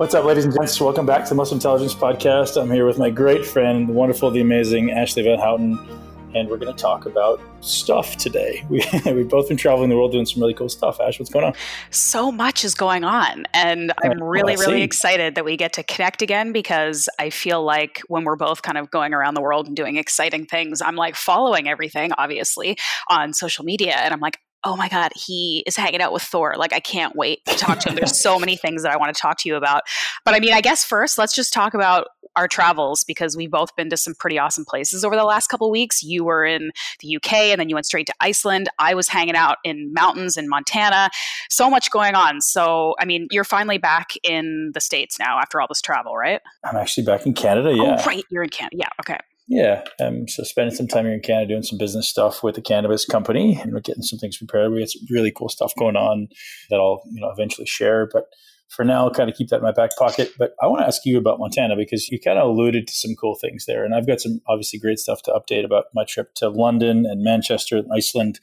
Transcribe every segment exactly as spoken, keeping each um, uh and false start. What's up, ladies and gents? Welcome back to the Muscle Intelligence Podcast. I'm here with my great friend, the wonderful, the amazing Ashley Van Houten, and we're going to talk about stuff today. We, we've both been traveling the world doing some really cool stuff. Ash, what's going on? So much is going on, and I'm really, well, really excited that we get to connect again, because I feel like when we're both kind of going around the world and doing exciting things, I'm like following everything, obviously, on social media, and I'm like, oh my God, he is hanging out with Thor. Like, I can't wait to talk to him. There's so many things that I want to talk to you about. But I mean, I guess first, let's just talk about our travels, because we've both been to some pretty awesome places over the last couple of weeks. You were in the U K and then you went straight to Iceland. I was hanging out in mountains in Montana. So much going on. So, I mean, you're finally back in the States now after all this travel, right? I'm actually back in Canada, yeah. Oh, right. You're in Canada. Yeah, okay. Yeah, um, so spending some time here in Canada doing some business stuff with a cannabis company, and we're getting some things prepared. We had some really cool stuff going on that I'll you know eventually share, but for now, I'll kind of keep that in my back pocket. But I want to ask you about Montana, because you kind of alluded to some cool things there, and I've got some obviously great stuff to update about my trip to London and Manchester and Iceland.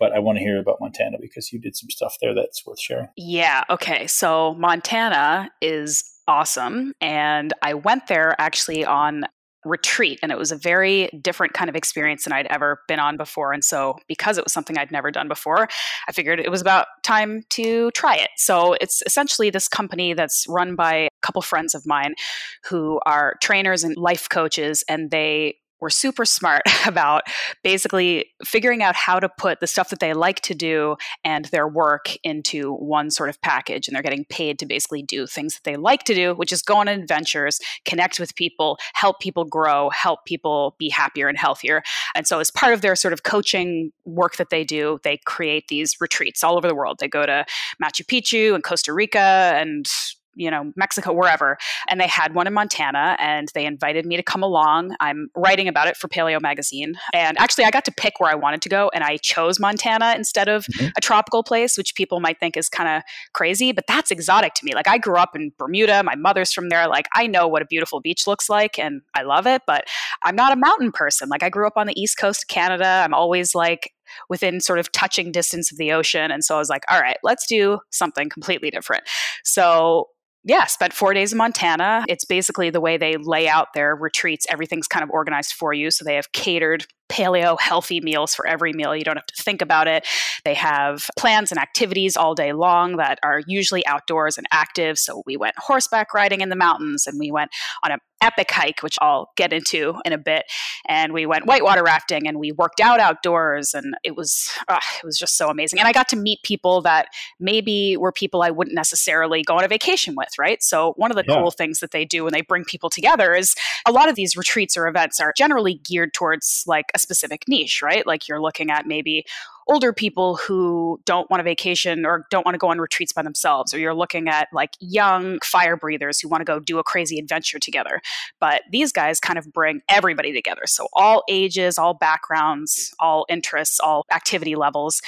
But I want to hear about Montana, because you did some stuff there that's worth sharing. Yeah. Okay. So Montana is awesome, and I went there actually on retreat, and it was a very different kind of experience than I'd ever been on before. And so because it was something I'd never done before, I figured it was about time to try it. So it's essentially this company that's run by a couple friends of mine who are trainers and life coaches, and they were super smart about basically figuring out how to put the stuff that they like to do and their work into one sort of package. And they're getting paid to basically do things that they like to do, which is go on adventures, connect with people, help people grow, help people be happier and healthier. And so as part of their sort of coaching work that they do, they create these retreats all over the world. They go to Machu Picchu and Costa Rica and you know, Mexico, wherever. And they had one in Montana, and they invited me to come along. I'm writing about it for Paleo Magazine. And actually, I got to pick where I wanted to go, and I chose Montana instead of mm-hmm. a tropical place, which people might think is kind of crazy, but that's exotic to me. Like, I grew up in Bermuda. My mother's from there. Like, I know what a beautiful beach looks like, and I love it, but I'm not a mountain person. Like, I grew up on the East Coast of Canada. I'm always like within sort of touching distance of the ocean. And so I was like, all right, let's do something completely different. So yeah, spent four days in Montana. It's basically the way they lay out their retreats. Everything's kind of organized for you. So they have catered paleo healthy meals for every meal. You don't have to think about it. They have plans and activities all day long that are usually outdoors and active. So we went horseback riding in the mountains, and we went on an epic hike, which I'll get into in a bit. And we went whitewater rafting, and we worked out outdoors, and it was uh, it was just so amazing. And I got to meet people that maybe were people I wouldn't necessarily go on a vacation with, right? So one of the yeah. cool things that they do when they bring people together is a lot of these retreats or events are generally geared towards like a specific niche, right? Like, you're looking at maybe older people who don't want a vacation or don't want to go on retreats by themselves, or you're looking at like young fire breathers who want to go do a crazy adventure together. But these guys kind of bring everybody together. So all ages, all backgrounds, all interests, all activity levels.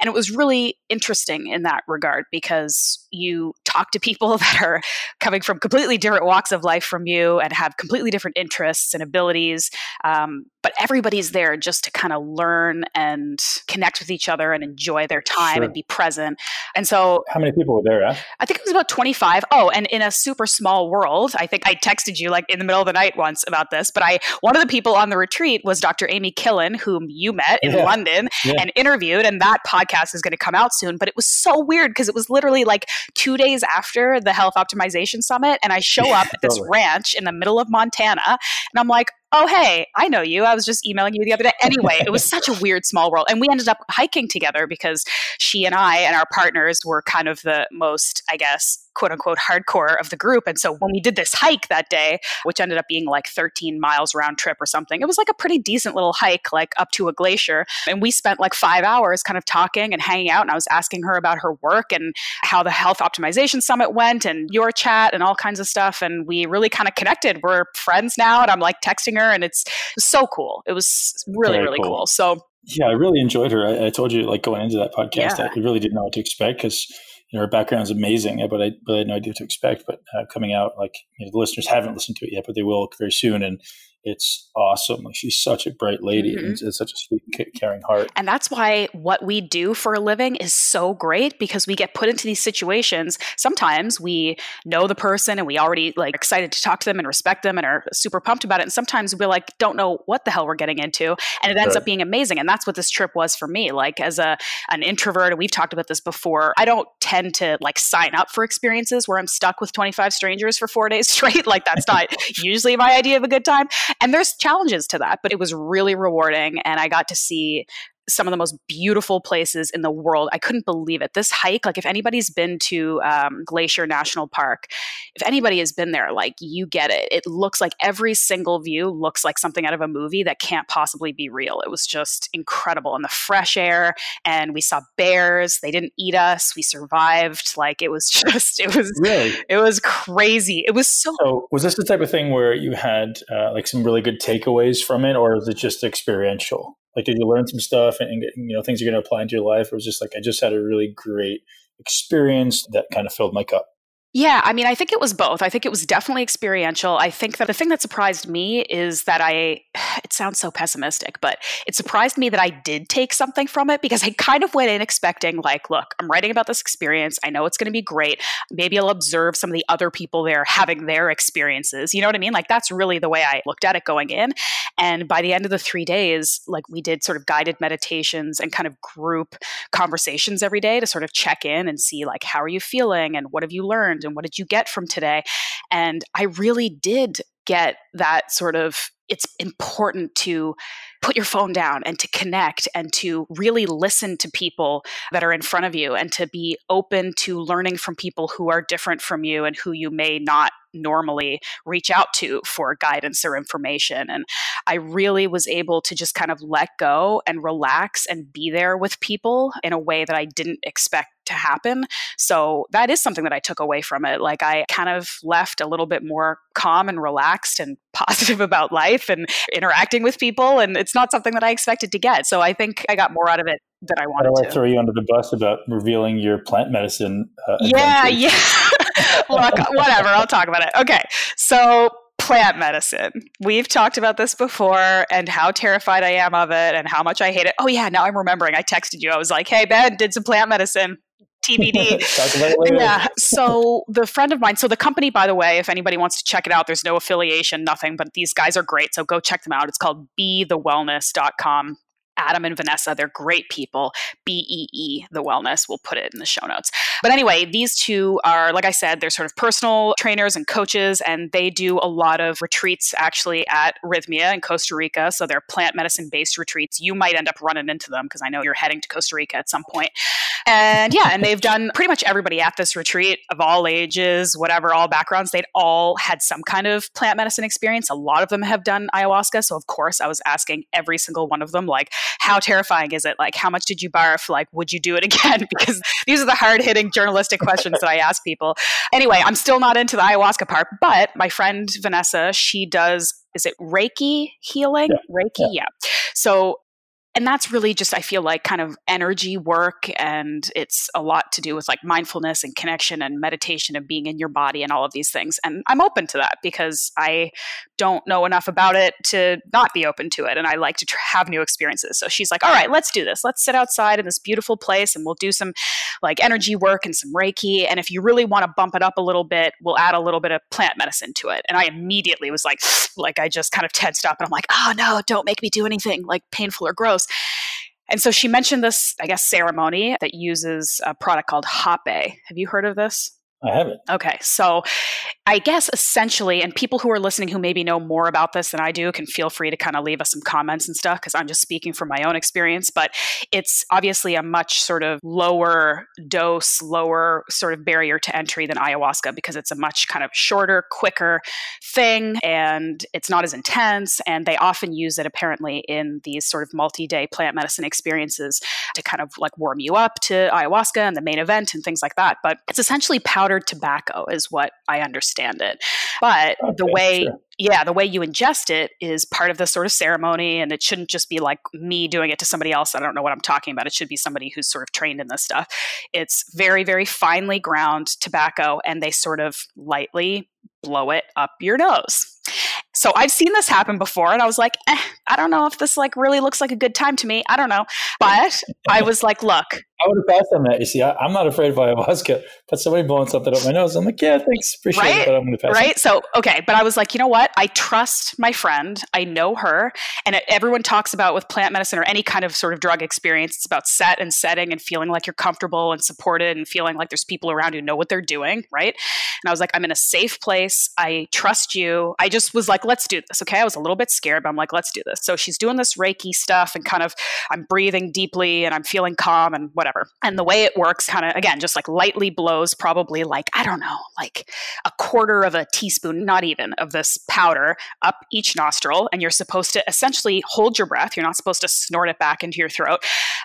And it was really interesting in that regard, because you talk to people that are coming from completely different walks of life from you and have completely different interests and abilities. Um, but everybody's there just to kind of learn and connect with each other and enjoy their time sure. and be present. And so how many people were there? Huh? I think it was about twenty-five. Oh, and in a super small world, I think I texted you like in the middle of the night once about this, but I, one of the people on the retreat was Doctor Amy Killen, whom you met in yeah. London yeah. and interviewed. And that podcast is going to come out soon, but it was so weird, because it was literally like two days after the Health Optimization Summit. And I show up at this ranch in the middle of Montana, and I'm like, oh, hey, I know you. I was just emailing you the other day. Anyway, it was such a weird small world. And we ended up hiking together, because she and I and our partners were kind of the most, I guess, quote unquote, hardcore of the group. And so when we did this hike that day, which ended up being like thirteen miles round trip or something, it was like a pretty decent little hike, like up to a glacier. And we spent like five hours kind of talking and hanging out. And I was asking her about her work and how the Health Optimization Summit went and your chat and all kinds of stuff. And we really kind of connected. We're friends now. And I'm like texting her, and it's so cool. It was really, Very really cool. cool. So yeah, I really enjoyed her. I, I told you, like, going into that podcast, yeah. I really didn't know what to expect, because you know, her background is amazing, but I, but I had no idea what to expect. But uh, coming out, like, you know, the listeners haven't listened to it yet, but they will very soon. And it's awesome. She's such a bright lady mm-hmm. and, and such a sweet, caring heart. And that's why what we do for a living is so great, because we get put into these situations. Sometimes we know the person and we already like excited to talk to them and respect them and are super pumped about it. And sometimes we're like, don't know what the hell we're getting into. And it ends right. up being amazing. And that's what this trip was for me. Like as a an introvert, and we've talked about this before, I don't tend to like sign up for experiences where I'm stuck with twenty-five strangers for four days straight. Like that's not usually my idea of a good time. And there's challenges to that, but it was really rewarding. And I got to see some of the most beautiful places in the world. I couldn't believe it. This hike, like if anybody's been to um, Glacier National Park, if anybody has been there, like you get it. It looks like every single view looks like something out of a movie that can't possibly be real. It was just incredible. And the fresh air, and we saw bears. They didn't eat us. We survived. Like it was just, it was, really? It was crazy. It was so. So was this the type of thing where you had uh, like some really good takeaways from it, or is it just experiential? Like, did you learn some stuff and, and you know, things you're going to apply into your life? Or was it just like, I just had a really great experience that kind of filled my cup? Yeah. I mean, I think it was both. I think it was definitely experiential. I think that the thing that surprised me is that I, it sounds so pessimistic, but it surprised me that I did take something from it, because I kind of went in expecting like, look, I'm writing about this experience. I know it's going to be great. Maybe I'll observe some of the other people there having their experiences. You know what I mean? Like that's really the way I looked at it going in. And by the end of the three days, like we did sort of guided meditations and kind of group conversations every day to sort of check in and see like, how are you feeling and what have you learned? And what did you get from today? And I really did get that sort of, it's important to put your phone down and to connect and to really listen to people that are in front of you and to be open to learning from people who are different from you and who you may not normally reach out to for guidance or information. And I really was able to just kind of let go and relax and be there with people in a way that I didn't expect to happen. So that is something that I took away from it. Like I kind of left a little bit more calm and relaxed and positive about life and interacting with people. And it's not something that I expected to get. So I think I got more out of it than I wanted to. I don't to. throw you under the bus about revealing your plant medicine. Uh, yeah, adventures. yeah. Look, whatever. I'll talk about it. Okay. So plant medicine. We've talked about this before and how terrified I am of it and how much I hate it. Oh yeah. Now I'm remembering. I texted you. I was like, hey, Ben, did some plant medicine. T B D. Yeah. So the friend of mine, so the company, by the way, if anybody wants to check it out, there's no affiliation, nothing, but these guys are great. So go check them out. It's called Be The Wellness dot com. Adam and Vanessa, they're great people. B E E, The Wellness. We'll put it in the show notes. But anyway, these two are, like I said, they're sort of personal trainers and coaches, and they do a lot of retreats actually at Rhythmia in Costa Rica. So they're plant medicine-based retreats. You might end up running into them because I know you're heading to Costa Rica at some point. And yeah, and they've done pretty much everybody at this retreat of all ages, whatever, all backgrounds. They'd all had some kind of plant medicine experience. A lot of them have done ayahuasca. So of course, I was asking every single one of them, like, how terrifying is it? Like, how much did you barf? Like, would you do it again? Because these are the hard-hitting journalistic questions that I ask people. Anyway, I'm still not into the ayahuasca part, but my friend Vanessa, she does, is it Reiki healing? Yeah. Reiki? Yeah. yeah. So, and that's really just, I feel like, kind of energy work. And it's a lot to do with like mindfulness and connection and meditation and being in your body and all of these things. And I'm open to that because I don't know enough about it to not be open to it. And I like to tr- have new experiences. So she's like, all right, let's do this. Let's sit outside in this beautiful place and we'll do some like energy work and some Reiki. And if you really want to bump it up a little bit, we'll add a little bit of plant medicine to it. And I immediately was like, like I just kind of tensed up and I'm like, oh no, don't make me do anything like painful or gross. And so she mentioned this, I guess, ceremony that uses a product called Hape. Have you heard of this? I haven't. Okay. So I guess essentially, and people who are listening who maybe know more about this than I do can feel free to kind of leave us some comments and stuff because I'm just speaking from my own experience, but it's obviously a much sort of lower dose, lower sort of barrier to entry than ayahuasca because it's a much kind of shorter, quicker thing and it's not as intense. And they often use it apparently in these sort of multi-day plant medicine experiences to kind of like warm you up to ayahuasca and the main event and things like that. But it's essentially powder. Powdered tobacco is what I understand it. But okay, the way, sure. yeah, the way you ingest it is part of the sort of ceremony. And it shouldn't just be like me doing it to somebody else. I don't know what I'm talking about. It should be somebody who's sort of trained in this stuff. It's very, very finely ground tobacco. And they sort of lightly blow it up your nose. So I've seen this happen before, and I was like, eh, I don't know if this like really looks like a good time to me. I don't know. But I was like, look. I would have passed on that. You see, I, I'm not afraid of ayahuasca, but somebody blowing something up my nose, I'm like, yeah, thanks. Appreciate right? it, but I'm going to pass Right? On. So, okay. But I was like, you know what? I trust my friend. I know her. And everyone talks about with plant medicine or any kind of sort of drug experience, it's about set and setting and feeling like you're comfortable and supported and feeling like there's people around who know what they're doing. Right? And I was like, I'm in a safe place. I trust you. I just was like, let's do this. Okay. I was a little bit scared, but I'm like, let's do this. So she's doing this Reiki stuff and kind of I'm breathing deeply and I'm feeling calm and whatever. And the way it works kind of, again, just like lightly blows probably like, I don't know, like a quarter of a teaspoon, not even, of this powder up each nostril. And you're supposed to essentially hold your breath. You're not supposed to snort it back into your throat.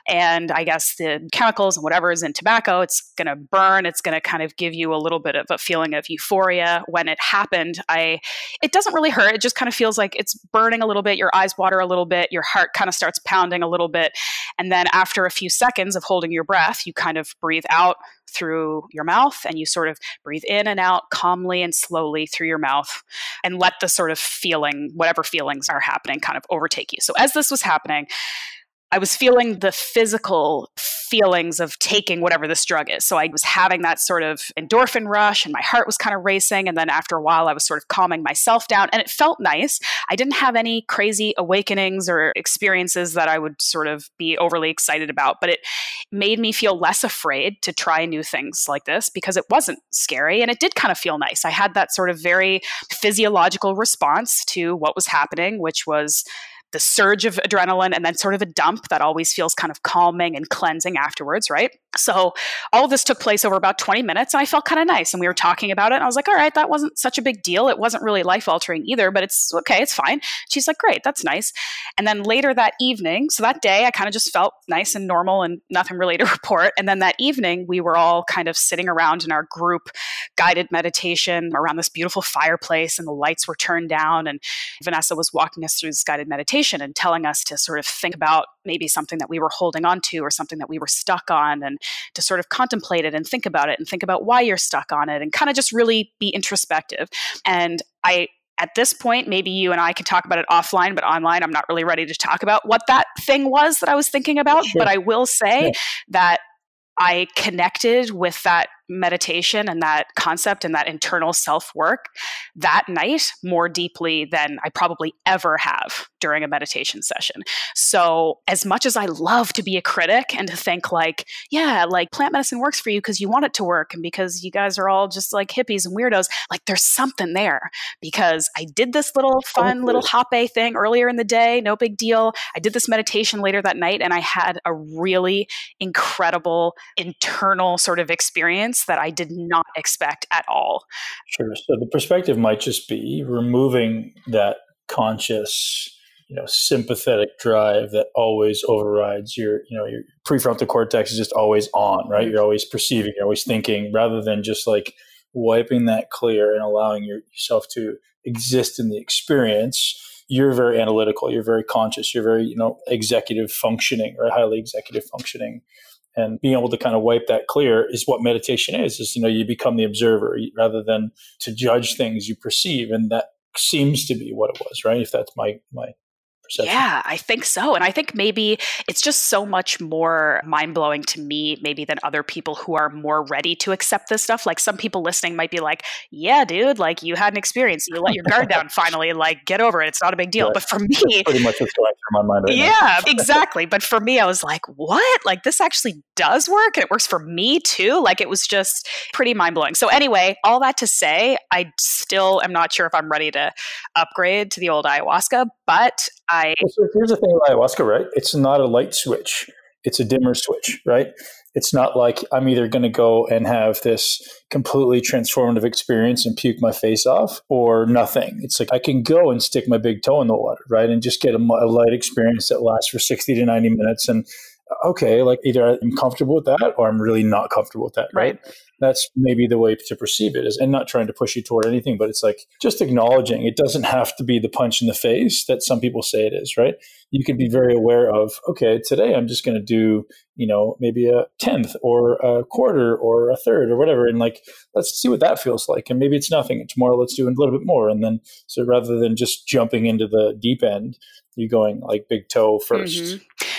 And I guess the chemicals and whatever is in tobacco, it's going to burn. It's going to kind of give you a little bit of a feeling of euphoria. When it happened, I, it doesn't really hurt. It just kind of feels like it's burning a little bit. Your eyes water a little bit. Your heart kind of starts pounding a little bit. And then after a few seconds of holding your breath, you kind of breathe out through your mouth and you sort of breathe in and out calmly and slowly through your mouth and let the sort of feeling, whatever feelings are happening, kind of overtake you. So as this was happening, I was feeling the physical feelings of taking whatever this drug is. So I was having that sort of endorphin rush and my heart was kind of racing. And then after a while, I was sort of calming myself down and it felt nice. I didn't have any crazy awakenings or experiences that I would sort of be overly excited about, but it made me feel less afraid to try new things like this because it wasn't scary and it did kind of feel nice. I had that sort of very physiological response to what was happening, which was the surge of adrenaline and then sort of a dump that always feels kind of calming and cleansing afterwards, right? So all of this took place over about twenty minutes and I felt kind of nice. And we were talking about it and I was like, all right, that wasn't such a big deal. It wasn't really life-altering either, but it's okay, it's fine. She's like, great, that's nice. And then later that evening, so that day I kind of just felt nice and normal and nothing really to report. And then that evening we were all kind of sitting around in our group guided meditation around this beautiful fireplace and the lights were turned down and Vanessa was walking us through this guided meditation and telling us to sort of think about maybe something that we were holding on to or something that we were stuck on and to sort of contemplate it and think about it and think about why you're stuck on it and kind of just really be introspective. And I, at this point, maybe you and I could talk about it offline, but online, I'm not really ready to talk about what that thing was that I was thinking about. Sure. But I will say yeah. that I connected with that meditation and that concept and that internal self-work that night more deeply than I probably ever have during a meditation session. So as much as I love to be a critic and to think like, yeah, like plant medicine works for you because you want it to work and because you guys are all just like hippies and weirdos, like there's something there because I did this little fun little hoppe thing earlier in the day, no big deal. I did this meditation later that night and I had a really incredible internal sort of experience that I did not expect at all. Sure. So the perspective might just be removing that conscious, you know, sympathetic drive that always overrides your, you know, your prefrontal cortex is just always on, right? You're always perceiving, you're always thinking, rather than just like wiping that clear and allowing yourself to exist in the experience. You're very analytical, you're very conscious, you're very, you know, executive functioning or highly executive functioning. And being able to kind of wipe that clear is what meditation is, is, you know, you become the observer rather than to judge things you perceive. And that seems to be what it was, right? If that's my, my perception. Yeah, I think so. And I think maybe it's just so much more mind-blowing to me, maybe than other people who are more ready to accept this stuff. Like some people listening might be like, yeah, dude, like you had an experience. You let your guard down finally, like get over it. It's not a big deal. Right. But for me, that's pretty much what's going through my mind right yeah, now. Exactly. But for me, I was like, what? Like this actually does work and it works for me too. Like it was just pretty mind blowing. So anyway, all that to say, I still am not sure if I'm ready to upgrade to the old ayahuasca, but I... Well, so here's the thing with ayahuasca, right? It's not a light switch. It's a dimmer switch, right? It's not like I'm either going to go and have this completely transformative experience and puke my face off or nothing. It's like I can go and stick my big toe in the water, right? And just get a, a light experience that lasts for sixty to ninety minutes and okay, like either I'm comfortable with that or I'm really not comfortable with that, right? right? That's maybe the way to perceive it is, and not trying to push you toward anything, but it's like just acknowledging it doesn't have to be the punch in the face that some people say it is, right? You can be very aware of, okay, today I'm just going to do, you know, maybe a tenth or a quarter or a third or whatever. And like, let's see what that feels like. And maybe it's nothing. And tomorrow let's do a little bit more. And then, so rather than just jumping into the deep end, you're going like big toe first. Mm-hmm.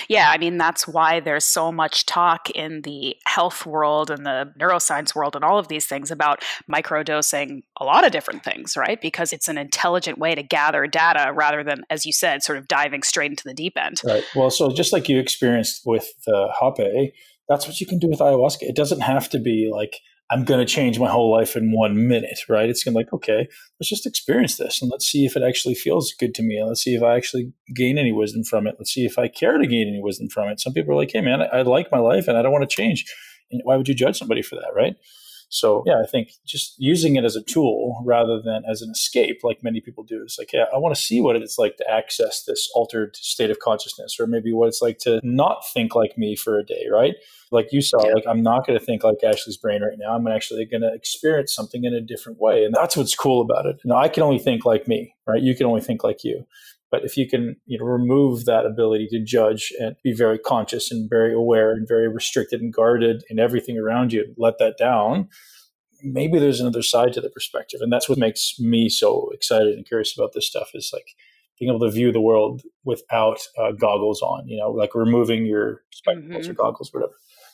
Yeah, I mean, that's why there's so much talk in the health world and the neuroscience world and all of these things about microdosing a lot of different things, right? Because it's an intelligent way to gather data rather than, as you said, sort of diving straight into the deep end. Right. Well, so just like you experienced with the Hape, that's what you can do with ayahuasca. It doesn't have to be like, I'm going to change my whole life in one minute, right? It's going to be like, okay, let's just experience this and let's see if it actually feels good to me. And let's see if I actually gain any wisdom from it. Let's see if I care to gain any wisdom from it. Some people are like, hey man, I, I like my life and I don't want to change. And why would you judge somebody for that, right? So yeah, I think just using it as a tool rather than as an escape, like many people do. It's like, yeah, I want to see what it's like to access this altered state of consciousness, or maybe what it's like to not think like me for a day, right? Like you saw, yeah. Like I'm not going to think like Ashley's brain right now. I'm actually going to experience something in a different way. And that's what's cool about it. You know, I can only think like me, right? You can only think like you. But if you can, you know, remove that ability to judge and be very conscious and very aware and very restricted and guarded in everything around you, let that down, maybe there's another side to the perspective. And that's what makes me so excited and curious about this stuff, is like being able to view the world without uh, goggles on, you know, like removing your spectacles mm-hmm. or goggles, whatever.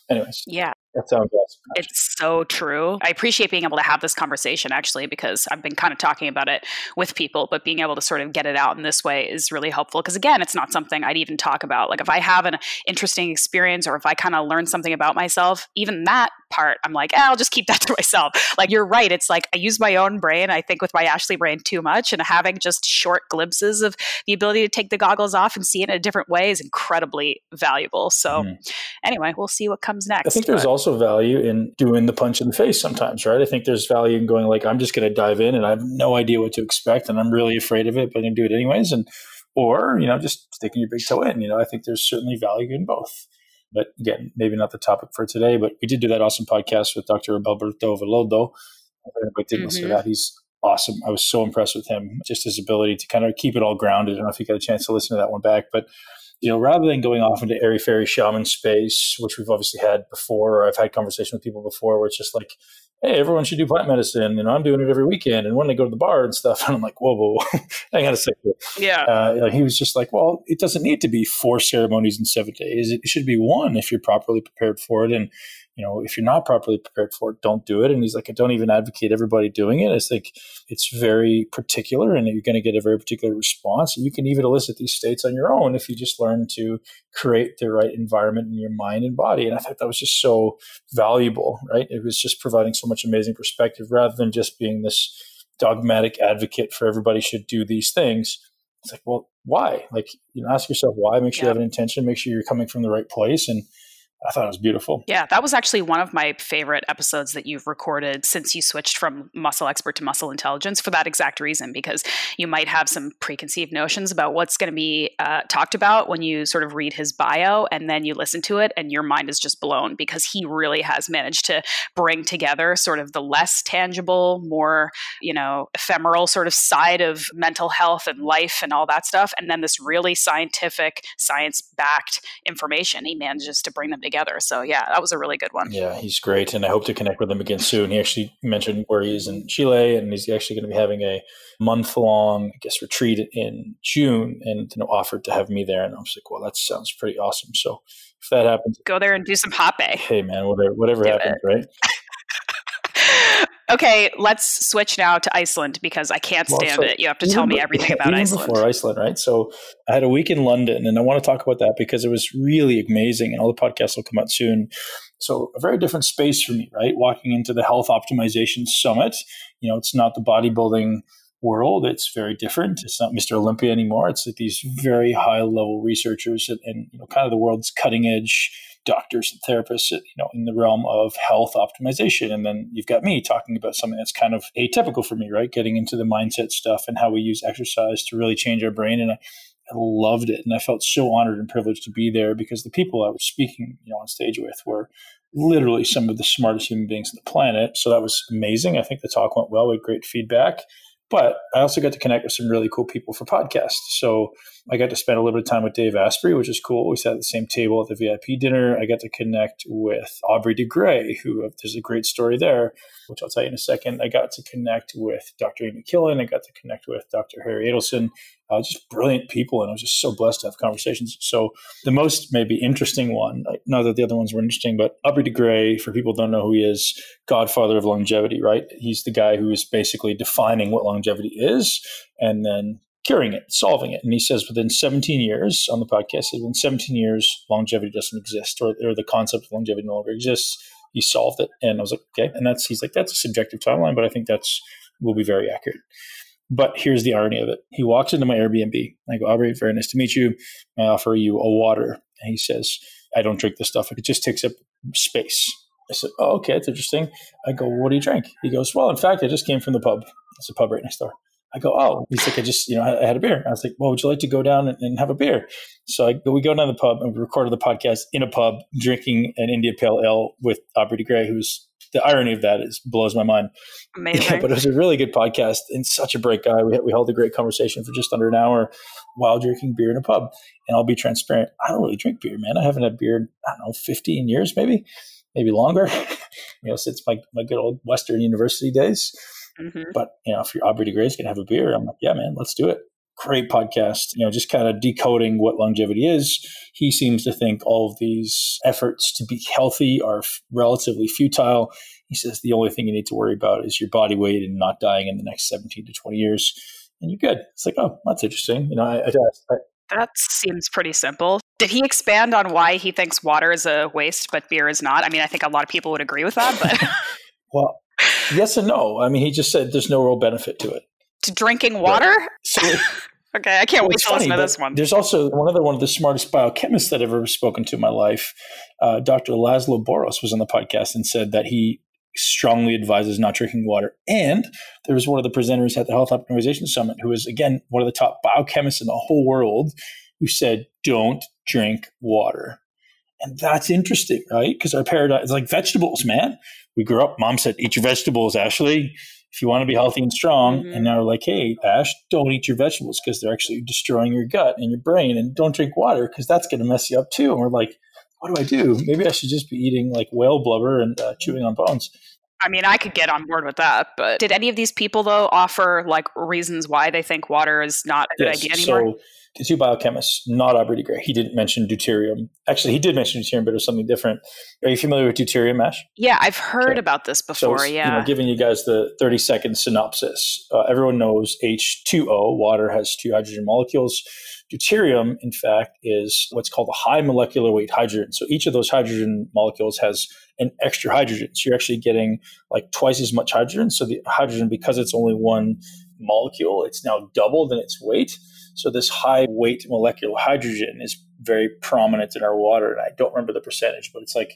Anyways. Yeah. That sounds awesome. It's so true. I appreciate being able to have this conversation, actually, because I've been kind of talking about it with people, but being able to sort of get it out in this way is really helpful. Because again, it's not something I'd even talk about. Like if I have an interesting experience or if I kind of learn something about myself, even that part, I'm like, eh, I'll just keep that to myself. Like you're right. It's like I use my own brain. I think with my Ashley brain too much, and having just short glimpses of the ability to take the goggles off and see it in a different way is incredibly valuable. So mm-hmm. anyway, we'll see what comes next. I think there's but- also also value in doing the punch in the face sometimes, right? I think there's value in going like, I'm just going to dive in and I have no idea what to expect and I'm really afraid of it, but I'm going to do it anyways. And, or, you know, just sticking your big toe in, you know, I think there's certainly value in both. But again, maybe not the topic for today, but we did do that awesome podcast with Doctor Alberto Velodo. If everybody didn't listen to that, he's awesome. I was so impressed with him, just his ability to kind of keep it all grounded. I don't know if you got a chance to listen to that one back, but you know, rather than going off into airy-fairy shaman space, which we've obviously had before, or I've had conversations with people before where it's just like, hey, everyone should do plant medicine, and I'm doing it every weekend, and when I go to the bar and stuff, and I'm like, whoa, whoa, whoa. I got to say, yeah. Uh, you know, he was just like, well, it doesn't need to be four ceremonies in seven days. It should be one if you're properly prepared for it. And, you know, if you're not properly prepared for it, don't do it. And he's like, I don't even advocate everybody doing it. It's like, it's very particular and you're going to get a very particular response. And you can even elicit these states on your own if you just learn to create the right environment in your mind and body. And I thought that was just so valuable, right? It was just providing so much amazing perspective rather than just being this dogmatic advocate for everybody should do these things. It's like, well, why? Like, you know, ask yourself why, make sure yeah. you have an intention, make sure you're coming from the right place. And I thought it was beautiful. Yeah, that was actually one of my favorite episodes that you've recorded since you switched from muscle expert to muscle intelligence, for that exact reason, because you might have some preconceived notions about what's going to be uh, talked about when you sort of read his bio, and then you listen to it and your mind is just blown, because he really has managed to bring together sort of the less tangible, more, you know, ephemeral sort of side of mental health and life and all that stuff. And then this really scientific, science-backed information, he manages to bring them together. Together. So yeah, that was a really good one. Yeah, he's great. And I hope to connect with him again soon. He actually mentioned where he is in Chile, and he's actually going to be having a month long, I guess, retreat in June, and you know, offered to have me there. And I was like, well, that sounds pretty awesome. So if that happens, go there and do some Hape. Hey man, whatever, whatever happens, it. Right? Okay, let's switch now to Iceland, because I can't stand well, so it. You have to tell me everything about even Iceland. Before Iceland, right? So I had a week in London, and I want to talk about that because it was really amazing, and all the podcasts will come out soon. So a very different space for me, right? Walking into the Health Optimization Summit, you know, it's not the bodybuilding world. It's very different. It's not Mister Olympia anymore. It's like these very high-level researchers and, and you know, kind of the world's cutting-edge doctors and therapists, you know, in the realm of health optimization. And then you've got me talking about something that's kind of atypical for me, right? Getting into the mindset stuff and how we use exercise to really change our brain. And I, I loved it. And I felt so honored and privileged to be there, because the people I was speaking, you know, on stage with were literally some of the smartest human beings on the planet. So that was amazing. I think the talk went well. We had great feedback. But I also got to connect with some really cool people for podcasts. So I got to spend a little bit of time with Dave Asprey, which is cool. We sat at the same table at the V I P dinner. I got to connect with Aubrey de Grey, who there's a great story there, which I'll tell you in a second. I got to connect with Doctor Amy Killen. I got to connect with Doctor Harry Adelson. Uh, just brilliant people. And I was just so blessed to have conversations. So the most maybe interesting one, not that the other ones were interesting, but Aubrey de Grey, for people who don't know who he is, godfather of longevity, right? He's the guy who is basically defining what longevity is and then curing it, solving it. And he says within seventeen years on the podcast, within seventeen years, longevity doesn't exist, or, or the concept of longevity no longer exists. He solved it. And I was like, okay. And that's, he's like, that's a subjective timeline, but I think that's, will be very accurate. But here's the irony of it. He walks into my Airbnb. I go, Aubrey, very nice to meet you. I offer you a water. And he says, I don't drink this stuff. It just takes up space. I said, oh, okay, that's interesting. I go, well, what do you drink? He goes, well, in fact, I just came from the pub. It's a pub right next door. I go, oh, he's like, I just, you know, I had a beer. I was like, well, would you like to go down and, and have a beer? So I go, we go down to the pub and we recorded the podcast in a pub, drinking an India Pale Ale with Aubrey de Grey, who's, the irony of that is blows my mind. Amazing. Yeah, but it was a really good podcast and such a great guy. We, we held a great conversation for just under an hour while drinking beer in a pub. And I'll be transparent. I don't really drink beer, man. I haven't had beer in, I don't know, fifteen years, maybe, maybe longer, you know, since my, my good old Western University days. Mm-hmm. But, you know, if you're Aubrey de Grey's going to have a beer, I'm like, yeah, man, let's do it. Great podcast, you know, just kind of decoding what longevity is. He seems to think all of these efforts to be healthy are f- relatively futile. He says the only thing you need to worry about is your body weight and not dying in the next seventeen to twenty years, and you're good. It's like, oh, that's interesting. You know, I, I, I, that seems pretty simple. Did he expand on why he thinks water is a waste, but beer is not? I mean, I think a lot of people would agree with that, but well, yes and no. I mean, he just said there's no real benefit to it. To drinking water? But, so, okay, I can't well, wait to listen to this one. There's also one other one of the smartest biochemists that I've ever spoken to in my life. Uh, Doctor Laszlo Boros was on the podcast and said that he strongly advises not drinking water. And there was one of the presenters at the Health Optimization Summit who is, again, one of the top biochemists in the whole world who said, don't drink water. And that's interesting, right? Because our paradigm is like vegetables, man. We grew up, mom said, eat your vegetables, Ashley, if you want to be healthy and strong. Mm-hmm. And now we're like, hey, Ash, don't eat your vegetables because they're actually destroying your gut and your brain. And don't drink water because that's going to mess you up too. And we're like, what do I do? Maybe I should just be eating like whale blubber and uh, chewing on bones. I mean, I could get on board with that. But did any of these people, though, offer like reasons why they think water is not a good yes, idea anymore? So the two biochemists, not Aubrey de Grey. He didn't mention deuterium. Actually, he did mention deuterium, but it was something different. Are you familiar with deuterium, Ash? Yeah, I've heard okay. about this before, so yeah. You know, giving you guys the thirty-second synopsis. Uh, everyone knows H two O, water has two hydrogen molecules. Deuterium, in fact, is what's called a high molecular weight hydrogen. So each of those hydrogen molecules has an extra hydrogen. So you're actually getting like twice as much hydrogen. So the hydrogen, because it's only one molecule, it's now doubled in its weight. So this high weight molecular hydrogen is very prominent in our water. And I don't remember the percentage, but it's like,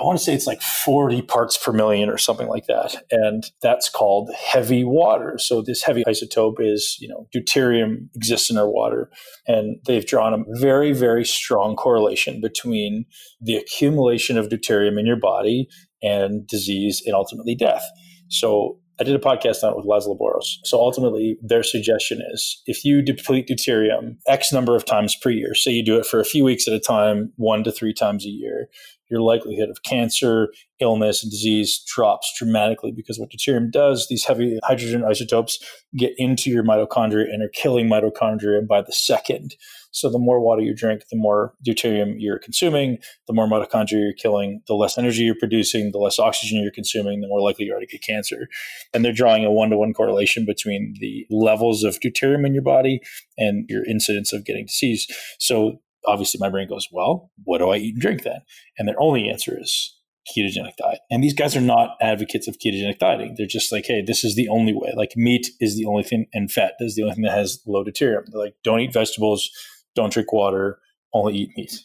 I want to say it's like forty parts per million or something like that. And that's called heavy water. So this heavy isotope is, you know, deuterium exists in our water. And they've drawn a very, very strong correlation between the accumulation of deuterium in your body and disease and ultimately death. So I did a podcast on it with Laszlo Boros. So ultimately, their suggestion is if you deplete deuterium X number of times per year, say you do it for a few weeks at a time, one to three times a year, your likelihood of cancer, illness, and disease drops dramatically because what deuterium does, these heavy hydrogen isotopes get into your mitochondria and are killing mitochondria by the second. So the more water you drink, the more deuterium you're consuming, the more mitochondria you're killing, the less energy you're producing, the less oxygen you're consuming, the more likely you are to get cancer. And they're drawing a one-to-one correlation between the levels of deuterium in your body and your incidence of getting disease. So obviously my brain goes, well, what do I eat and drink then? And their only answer is ketogenic diet. And these guys are not advocates of ketogenic dieting. They're just like, hey, this is the only way. Like meat is the only thing, and fat is the only thing that has low deuterium. They're like, don't eat vegetables. Don't drink water, only eat meat.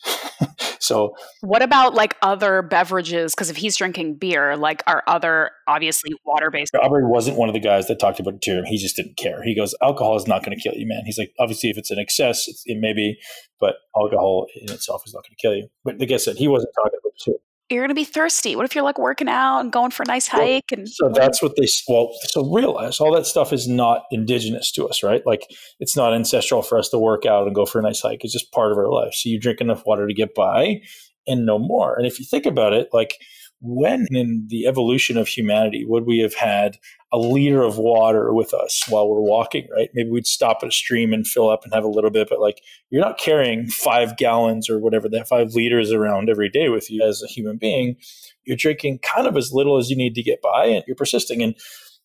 So what about like other beverages? Because if he's drinking beer, like our other obviously water-based. Aubrey wasn't one of the guys that talked about deuterium. He just didn't care. He goes, alcohol is not going to kill you, man. He's like, obviously if it's in excess, it's, it may be, but alcohol in itself is not going to kill you. But like I said, he wasn't talking about too. You're going to be thirsty. What if you're like working out and going for a nice hike? And so that's what they, well, so realize all that stuff is not indigenous to us, right? Like it's not ancestral for us to work out and go for a nice hike. It's just part of our life. So you drink enough water to get by and no more. And if you think about it, like when in the evolution of humanity would we have had a liter of water with us while we're walking, right? Maybe we'd stop at a stream and fill up and have a little bit, but like you're not carrying five gallons or whatever, that five liters around every day with you as a human being. You're drinking kind of as little as you need to get by and you're persisting. And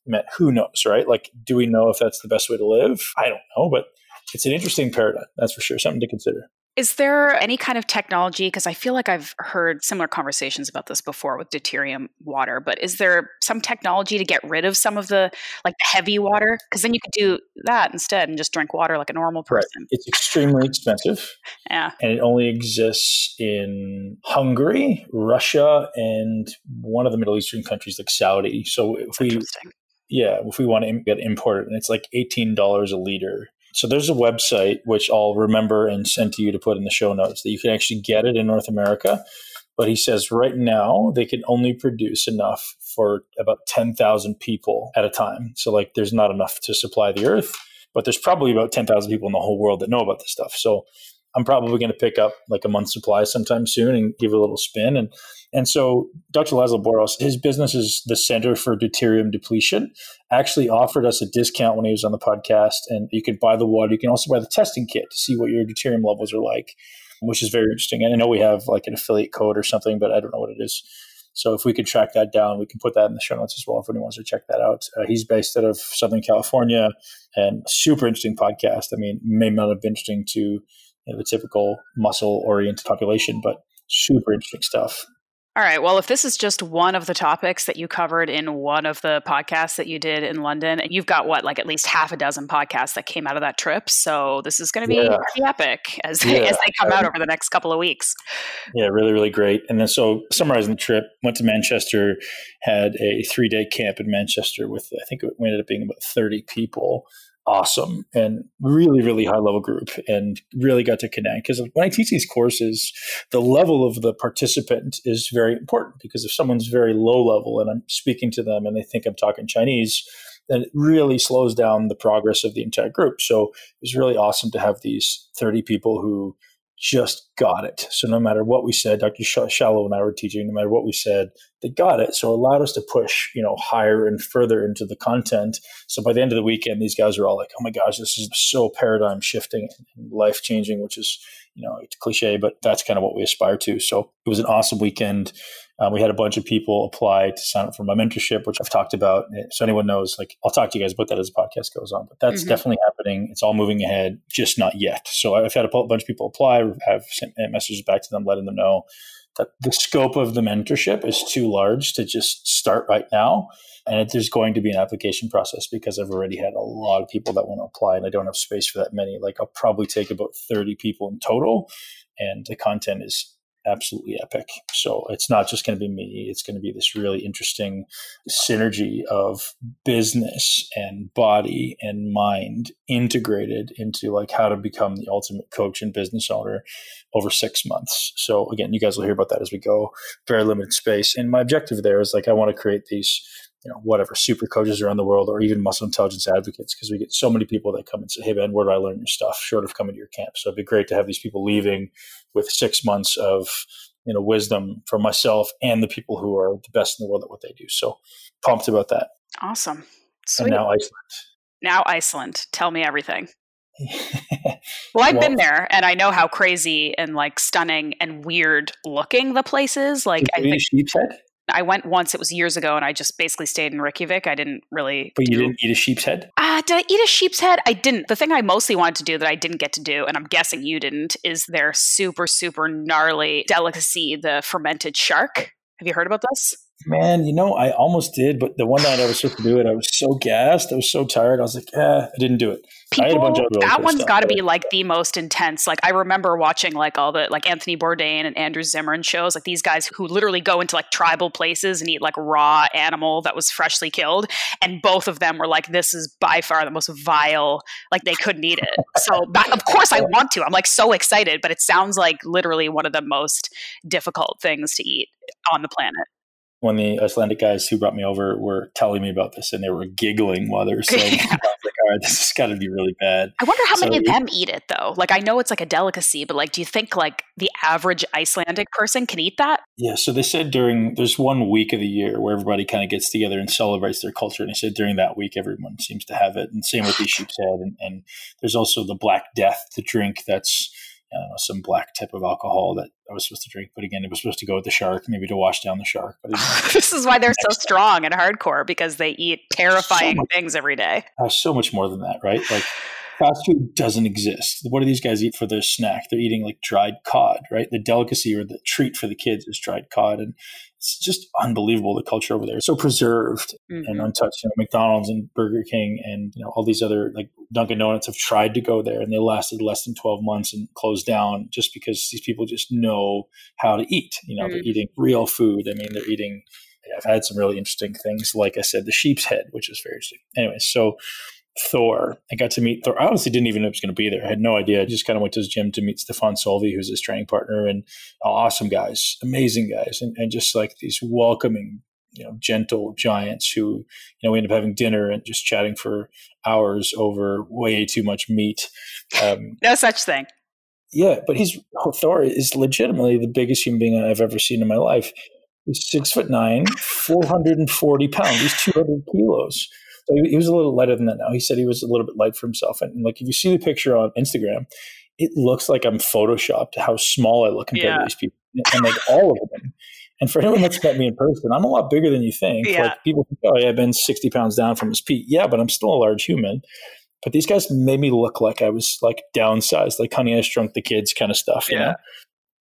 man, who knows, right? Like, do we know if that's the best way to live? I don't know, but it's an interesting paradigm. That's for sure. Something to consider. Is there any kind of technology, because I feel like I've heard similar conversations about this before with deuterium water, but is there some technology to get rid of some of the like the heavy water? Because then you could do that instead and just drink water like a normal person. Right. It's extremely expensive. Yeah. And it only exists in Hungary, Russia, and one of the Middle Eastern countries like Saudi. So if That's we interesting. Yeah, if we want to get imported, and it's like eighteen dollars a liter. So there's a website, which I'll remember and send to you to put in the show notes, that you can actually get it in North America. But he says right now they can only produce enough for about ten thousand people at a time. So like there's not enough to supply the earth, but there's probably about ten thousand people in the whole world that know about this stuff. So I'm probably going to pick up like a month's supply sometime soon and give it a little spin. And and so Doctor Laszlo Boros, his business is the Center for Deuterium Depletion, actually offered us a discount when he was on the podcast. And you can buy the water. You can also buy the testing kit to see what your deuterium levels are like, which is very interesting. And I know we have like an affiliate code or something, but I don't know what it is. So if we could track that down, we can put that in the show notes as well if anyone wants to check that out. Uh, he's based out of Southern California and super interesting podcast. I mean, may not have been interesting to you know, the typical muscle-oriented population, but super interesting stuff. All right. Well, if this is just one of the topics that you covered in one of the podcasts that you did in London, and you've got what, like at least half a dozen podcasts that came out of that trip. So this is going to be yeah. pretty epic as, yeah. as they come out over the next couple of weeks. Yeah, really, really great. And then so summarizing the trip, went to Manchester, had a three-day camp in Manchester with, I think it ended up being about thirty people. Awesome. And really, really high level group, and really got to connect, because when I teach these courses, the level of the participant is very important, because if someone's very low level and I'm speaking to them and they think I'm talking Chinese, then it really slows down the progress of the entire group. So it was really awesome to have these thirty people who just got it. So no matter what we said, Doctor Shallow and I were teaching, no matter what we said, they got it. So it allowed us to push, you know, higher and further into the content. So by the end of the weekend, these guys were all like, oh my gosh, this is so paradigm shifting and life changing, which is, you know, it's cliche, but that's kind of what we aspire to. So it was an awesome weekend. Uh, we had a bunch of people apply to sign up for my mentorship, which I've talked about. So anyone knows, like, I'll talk to you guys about that as the podcast goes on, but that's mm-hmm. definitely happening. It's all moving ahead, just not yet. So I've had a bunch of people apply. I've sent messages back to them, letting them know that the scope of the mentorship is too large to just start right now. And it, there's going to be an application process, because I've already had a lot of people that want to apply and I don't have space for that many. Like, I'll probably take about thirty people in total, and the content is absolutely epic. So it's not just going to be me. It's going to be this really interesting synergy of business and body and mind integrated into like how to become the ultimate coach and business owner over six months. So again, you guys will hear about that as we go. Very limited space. And my objective there is like, I want to create these, you know, whatever super coaches around the world, or even muscle intelligence advocates, because we get so many people that come and say, hey man, where do I learn your stuff short of coming to your camp? So it'd be great to have these people leaving with six months of, you know, wisdom for myself and the people who are the best in the world at what they do. So pumped about that. Awesome. Sweet. And now Iceland. Now Iceland. Tell me everything. Well, I've well, been there, and I know how crazy and like stunning and weird looking the place is. Like, I think sheep's head? I went once, it was years ago, and I just basically stayed in Reykjavik. I didn't really But you do. didn't eat a sheep's head? Uh, did I eat a sheep's head? I didn't. The thing I mostly wanted to do that I didn't get to do, and I'm guessing you didn't, is their super, super gnarly delicacy, the fermented shark. Have you heard about this? Man, you know, I almost did, but the one night I was supposed to do it, I was so gassed. I was so tired. I was like, eh, I didn't do it. people, that one's got to be like the most intense. Like I remember watching like all the like Anthony Bourdain and Andrew Zimmern shows, like these guys who literally go into like tribal places and eat like raw animal that was freshly killed. And both of them were like, this is by far the most vile, like they couldn't eat it. So that, of course I want to, I'm like so excited, but it sounds like literally one of the most difficult things to eat on the planet. When the Icelandic guys who brought me over were telling me about this, and they were giggling while they were saying, yeah. I was like, all right, this has got to be really bad. I wonder how so, many of them eat it, though. Like, I know it's like a delicacy, but like, do you think like the average Icelandic person can eat that? Yeah. So they said during, there's one week of the year where everybody kind of gets together and celebrates their culture. And they said during that week, everyone seems to have it. And same with the sheep's head. And, and there's also the Black Death, the drink that's, I don't know, some black tip of alcohol that I was supposed to drink. But again, it was supposed to go with the shark, maybe to wash down the shark. But this is why they're so strong and hardcore, because they eat terrifying so much, things every day. Uh, so much more than that, right? Like fast food doesn't exist. What do these guys eat for their snack? They're eating like dried cod, right? The delicacy or the treat for the kids is dried cod. And it's just unbelievable, the culture over there. It's so preserved mm-hmm. and untouched. You know, McDonald's and Burger King and you know all these other, like Dunkin' Donuts have tried to go there and they lasted less than twelve months and closed down just because these people just know how to eat. You know, mm-hmm. they're eating real food. I mean, they're eating, I've had some really interesting things. Like I said, the sheep's head, which is very interesting. Anyway, so Thor. I got to meet Thor. I honestly didn't even know he was going to be there. I had no idea. I just kind of went to his gym to meet Stefan Solvi, who's his training partner, and awesome guys, amazing guys, and, and just like these welcoming, you know, gentle giants who, you know, we end up having dinner and just chatting for hours over way too much meat. Um, no such thing. Yeah, but he's Thor is legitimately the biggest human being I've ever seen in my life. He's six foot nine, four hundred forty pounds. He's two hundred kilos. So he was a little lighter than that now. He said he was a little bit light for himself. And like, if you see the picture on Instagram, it looks like I'm photoshopped how small I look compared yeah. to these people. And like all of them. And for anyone that's met me in person, I'm a lot bigger than you think. Yeah. Like people think, oh yeah, I've been sixty pounds down from his peak. Yeah, but I'm still a large human. But these guys made me look like I was like downsized, like Honey, I Shrunk the Kids kind of stuff. You yeah. know?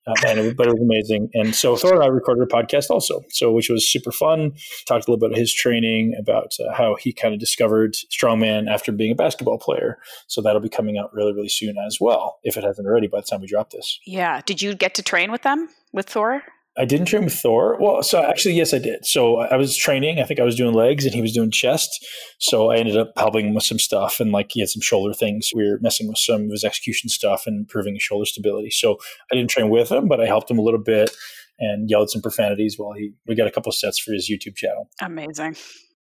Uh, and it, but it was amazing. And so Thor and I recorded a podcast also, so which was super fun. Talked a little bit about his training, about uh, how he kind of discovered strongman after being a basketball player. So that'll be coming out really, really soon as well, if it hasn't already by the time we drop this. Yeah. Did you get to train with them, with Thor? I didn't train with Thor. Well, so actually, yes, I did. So I was training. I think I was doing legs and he was doing chest. So I ended up helping him with some stuff and like he had some shoulder things. We were messing with some of his execution stuff and improving his shoulder stability. So I didn't train with him, but I helped him a little bit and yelled some profanities while he, we got a couple of sets for his YouTube channel. Amazing.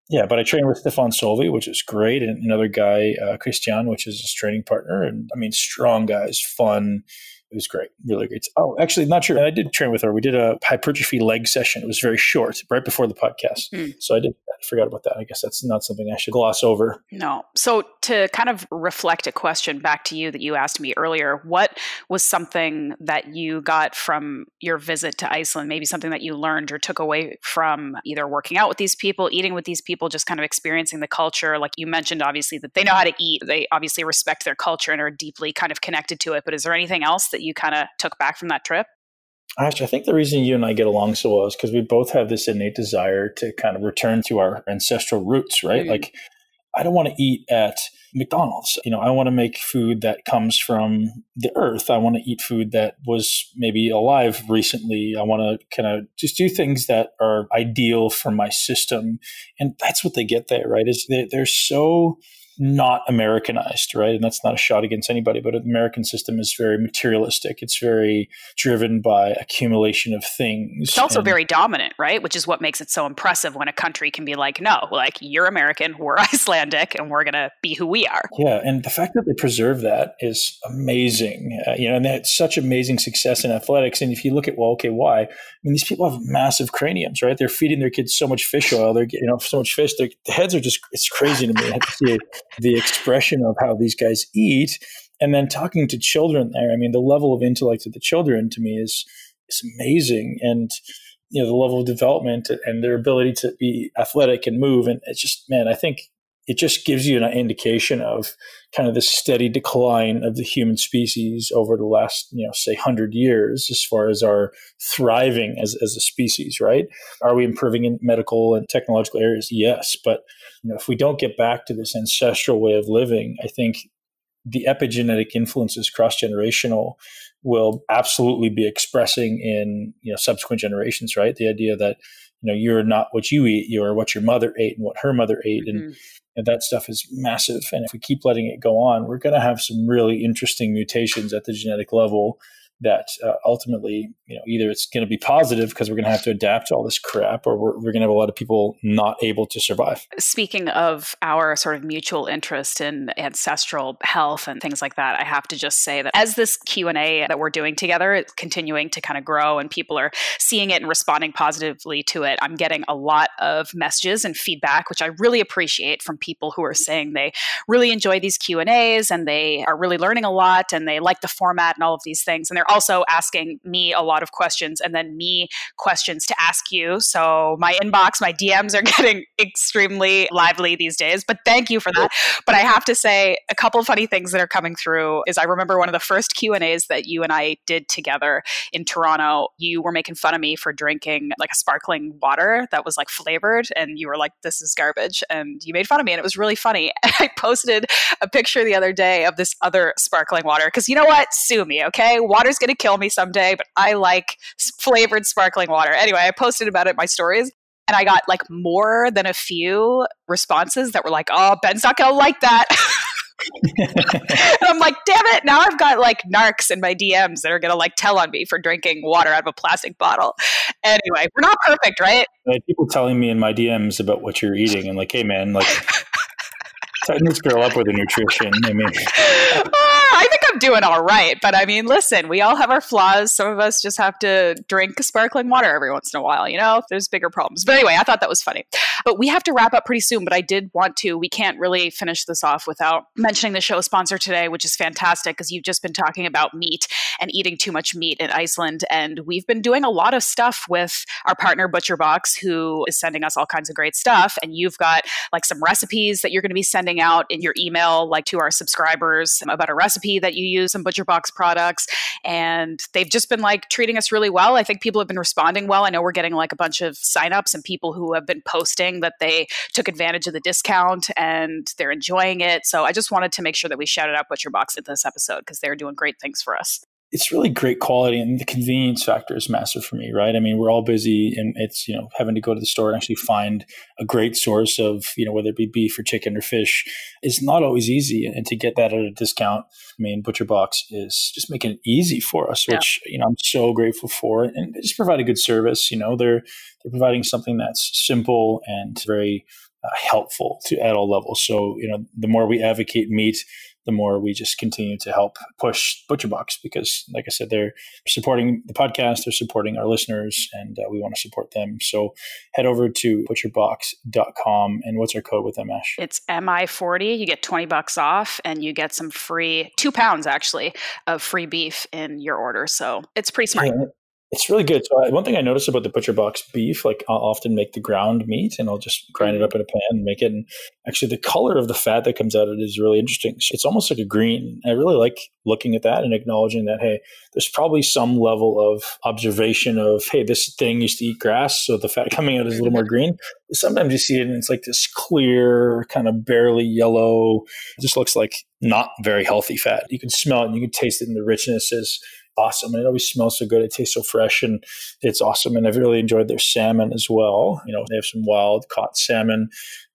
Yeah, but I trained with Stefan Solvi, which is great. And another guy, uh, Christian, which is his training partner. And I mean, strong guys, fun. It was great, really great. Oh, actually, not sure. I did train with her. We did a hypertrophy leg session. It was very short, right before the podcast. Mm. So I did. I forgot about that. I guess that's not something I should gloss over. No. So to kind of reflect a question back to you that you asked me earlier, what was something that you got from your visit to Iceland? Maybe something that you learned or took away from either working out with these people, eating with these people, just kind of experiencing the culture. Like you mentioned, obviously, that they know how to eat. They obviously respect their culture and are deeply kind of connected to it. But is there anything else that you kind of took back from that trip? Actually, I think the reason you and I get along so well is because we both have this innate desire to kind of return to our ancestral roots, right? Mm-hmm. Like, I don't want to eat at McDonald's. You know, I want to make food that comes from the earth. I want to eat food that was maybe alive recently. I want to kind of just do things that are ideal for my system. And that's what they get there, right? Is they, they're so not Americanized, right? And that's not a shot against anybody, but the American system is very materialistic. It's very driven by accumulation of things. It's also and, very dominant, right? Which is what makes it so impressive when a country can be like, no, like you're American, we're Icelandic, and we're going to be who we are. Yeah. And the fact that they preserve that is amazing. Uh, you know, and they had such amazing success in athletics. And if you look at, well, okay, why? I mean, these people have massive craniums, right? They're feeding their kids so much fish oil. They're getting, you know, so much fish. Their heads are just, it's crazy to me. I have to see it. The expression of how these guys eat, and then talking to children there. I mean, the level of intellect of the children to me is is amazing, and you know the level of development and their ability to be athletic and move. And it's just, man, I think it just gives you an indication of kind of the steady decline of the human species over the last, you know, say one hundred years, as far as our thriving as, as a species, right? Are we improving in medical and technological areas? Yes. But you know, if we don't get back to this ancestral way of living, I think the epigenetic influences cross-generational will absolutely be expressing in, you know, subsequent generations, right? The idea that, you know, you're not what you eat, you're what your mother ate and what her mother ate. Mm-hmm. And, and that stuff is massive. And if we keep letting it go on, we're going to have some really interesting mutations at the genetic level that uh, ultimately, you know, either it's going to be positive because we're going to have to adapt to all this crap, or we're, we're going to have a lot of people not able to survive. Speaking of our sort of mutual interest in ancestral health and things like that, I have to just say that as this Q and A that we're doing together is continuing to kind of grow and people are seeing it and responding positively to it, I'm getting a lot of messages and feedback, which I really appreciate, from people who are saying they really enjoy these Q and A's and they are really learning a lot and they like the format and all of these things. And they're also asking me a lot of questions and then me questions to ask you. So my inbox, my D Ms are getting extremely lively these days, but thank you for that. But I have to say a couple of funny things that are coming through is I remember one of the first Q and A's that you and I did together in Toronto, you were making fun of me for drinking like a sparkling water that was like flavored and you were like, this is garbage. And you made fun of me and it was really funny. And I posted a picture the other day of this other sparkling water because you know what? Sue me, okay? Water's going to kill me someday, but I like flavored sparkling water. Anyway, I posted about it in my stories and I got like more than a few responses that were like, oh, Ben's not going to like that. And I'm like, damn it. Now I've got like narcs in my D Ms that are going to like tell on me for drinking water out of a plastic bottle. Anyway, we're not perfect, right? People telling me in my D Ms about what you're eating and like, hey man, like tighten this girl up with the nutrition. I mean, I think I'm doing all right. But I mean, listen, we all have our flaws. Some of us just have to drink sparkling water every once in a while, you know, if there's bigger problems. But anyway, I thought that was funny. But we have to wrap up pretty soon. But I did want to, we can't really finish this off without mentioning the show sponsor today, which is fantastic because you've just been talking about meat and eating too much meat in Iceland. And we've been doing a lot of stuff with our partner, ButcherBox, who is sending us all kinds of great stuff. And you've got like some recipes that you're going to be sending out in your email, like to our subscribers about a recipe that you use some ButcherBox products. And they've just been like treating us really well. I think people have been responding well. I know we're getting like a bunch of signups and people who have been posting that they took advantage of the discount and they're enjoying it. So I just wanted to make sure that we shouted out ButcherBox in this episode because they're doing great things for us. It's really great quality and the convenience factor is massive for me, right? I mean, we're all busy and it's, you know, having to go to the store and actually find a great source of, you know, whether it be beef or chicken or fish, is not always easy. And to get that at a discount, I mean, ButcherBox is just making it easy for us, yeah. which, you know, I'm so grateful for. And they just provide a good service. You know, they're, they're providing something that's simple and very uh, helpful to at all levels. So, you know, the more we advocate meat, the more we just continue to help push ButcherBox because, like I said, they're supporting the podcast, they're supporting our listeners, and uh, we want to support them. So head over to butcher box dot com. And what's our code with them, Ash? It's M I forty. You get twenty bucks off and you get some free, two pounds actually, of free beef in your order. So it's pretty smart. Yeah. It's really good. So one thing I noticed about the ButcherBox beef, like I'll often make the ground meat and I'll just grind it up in a pan and make it. And actually the color of the fat that comes out of it is really interesting. It's almost like a green. I really like looking at that and acknowledging that, hey, there's probably some level of observation of, hey, this thing used to eat grass. So the fat coming out is a little more green. Sometimes you see it and it's like this clear, kind of barely yellow. It just looks like not very healthy fat. You can smell it and you can taste it in the richness is awesome. And it always smells so good. It tastes so fresh and it's awesome. And I've really enjoyed their salmon as well. You know, they have some wild caught salmon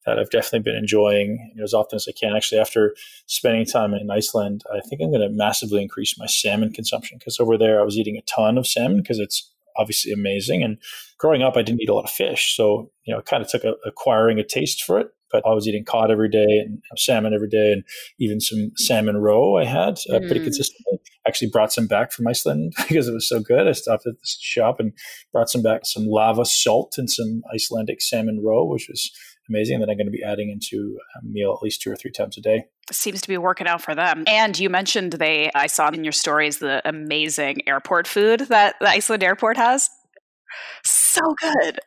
that I've definitely been enjoying, you know, as often as I can. Actually, after spending time in Iceland, I think I'm going to massively increase my salmon consumption because over there I was eating a ton of salmon because it's obviously amazing. And growing up, I didn't eat a lot of fish. So, you know, it kind of took a, acquiring a taste for it. But I was eating cod every day and salmon every day and even some salmon roe I had uh, mm. pretty consistently. Actually brought some back from Iceland because it was so good. I stopped at this shop and brought some back, some lava salt and some Icelandic salmon roe, which was amazing, that I'm going to be adding into a meal at least two or three times a day. Seems to be working out for them. And you mentioned they, I saw in your stories, the amazing airport food that the Iceland airport has. So good.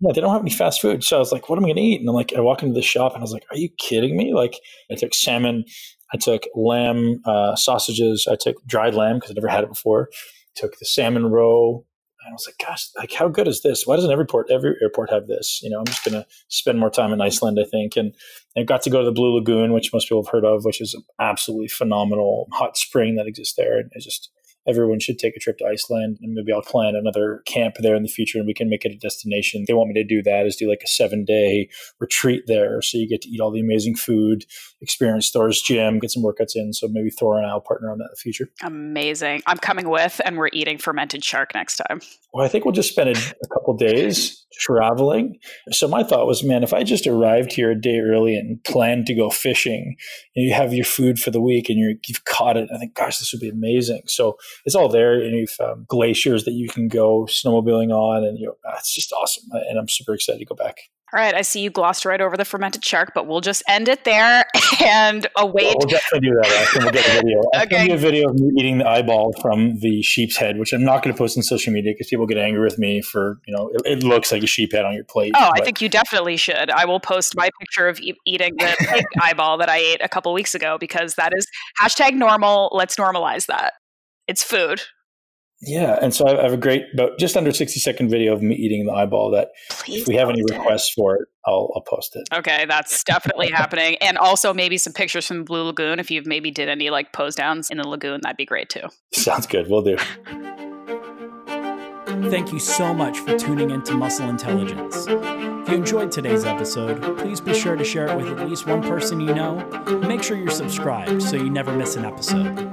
Yeah, they don't have any fast food. So I was like, what am I going to eat? And I'm like, I walk into the shop and I was like, are you kidding me? Like I took salmon, I took lamb uh, sausages, I took dried lamb because I never had it before, took the salmon roe, I was like, gosh, like how good is this? Why doesn't every port, every airport have this? You know, I'm just going to spend more time in Iceland, I think. And I got to go to the Blue Lagoon, which most people have heard of, which is an absolutely phenomenal hot spring that exists there. And I just, everyone should take a trip to Iceland, and maybe I'll plan another camp there in the future and we can make it a destination. They want me to do that is do like a seven day retreat there. So you get to eat all the amazing food, experience Thor's gym, get some workouts in. So maybe Thor and I will partner on that in the future. Amazing. I'm coming with, and we're eating fermented shark next time. Well, I think we'll just spend a, a couple days traveling. So my thought was, man, if I just arrived here a day early and planned to go fishing, and you have your food for the week and you're, you've caught it, I think, gosh, this would be amazing. So it's all there, and you've um, glaciers that you can go snowmobiling on, and you know, ah, it's just awesome. And I'm super excited to go back. All right, I see you glossed right over the fermented shark, but we'll just end it there and await. Well, we'll definitely do that. I think we'll get a video. I'll okay. send you a video of me eating the eyeball from the sheep's head, which I'm not going to post on social media because people get angry with me for, you know, it, it looks like a sheep head on your plate. Oh, but I think you definitely should. I will post my picture of e- eating the pig eyeball that I ate a couple weeks ago, because that is hashtag normal. Let's normalize that. It's food. Yeah. And so I have a great, about just under sixty second video of me eating the eyeball that Please if we have any requests it. for it, I'll, I'll post it. Okay. That's definitely happening. And also maybe some pictures from Blue Lagoon. If you've maybe did any like pose downs in the lagoon, that'd be great too. Sounds good. We'll do. Thank you so much for tuning into Muscle Intelligence. If you enjoyed today's episode, please be sure to share it with at least one person you know. Make sure you're subscribed so you never miss an episode.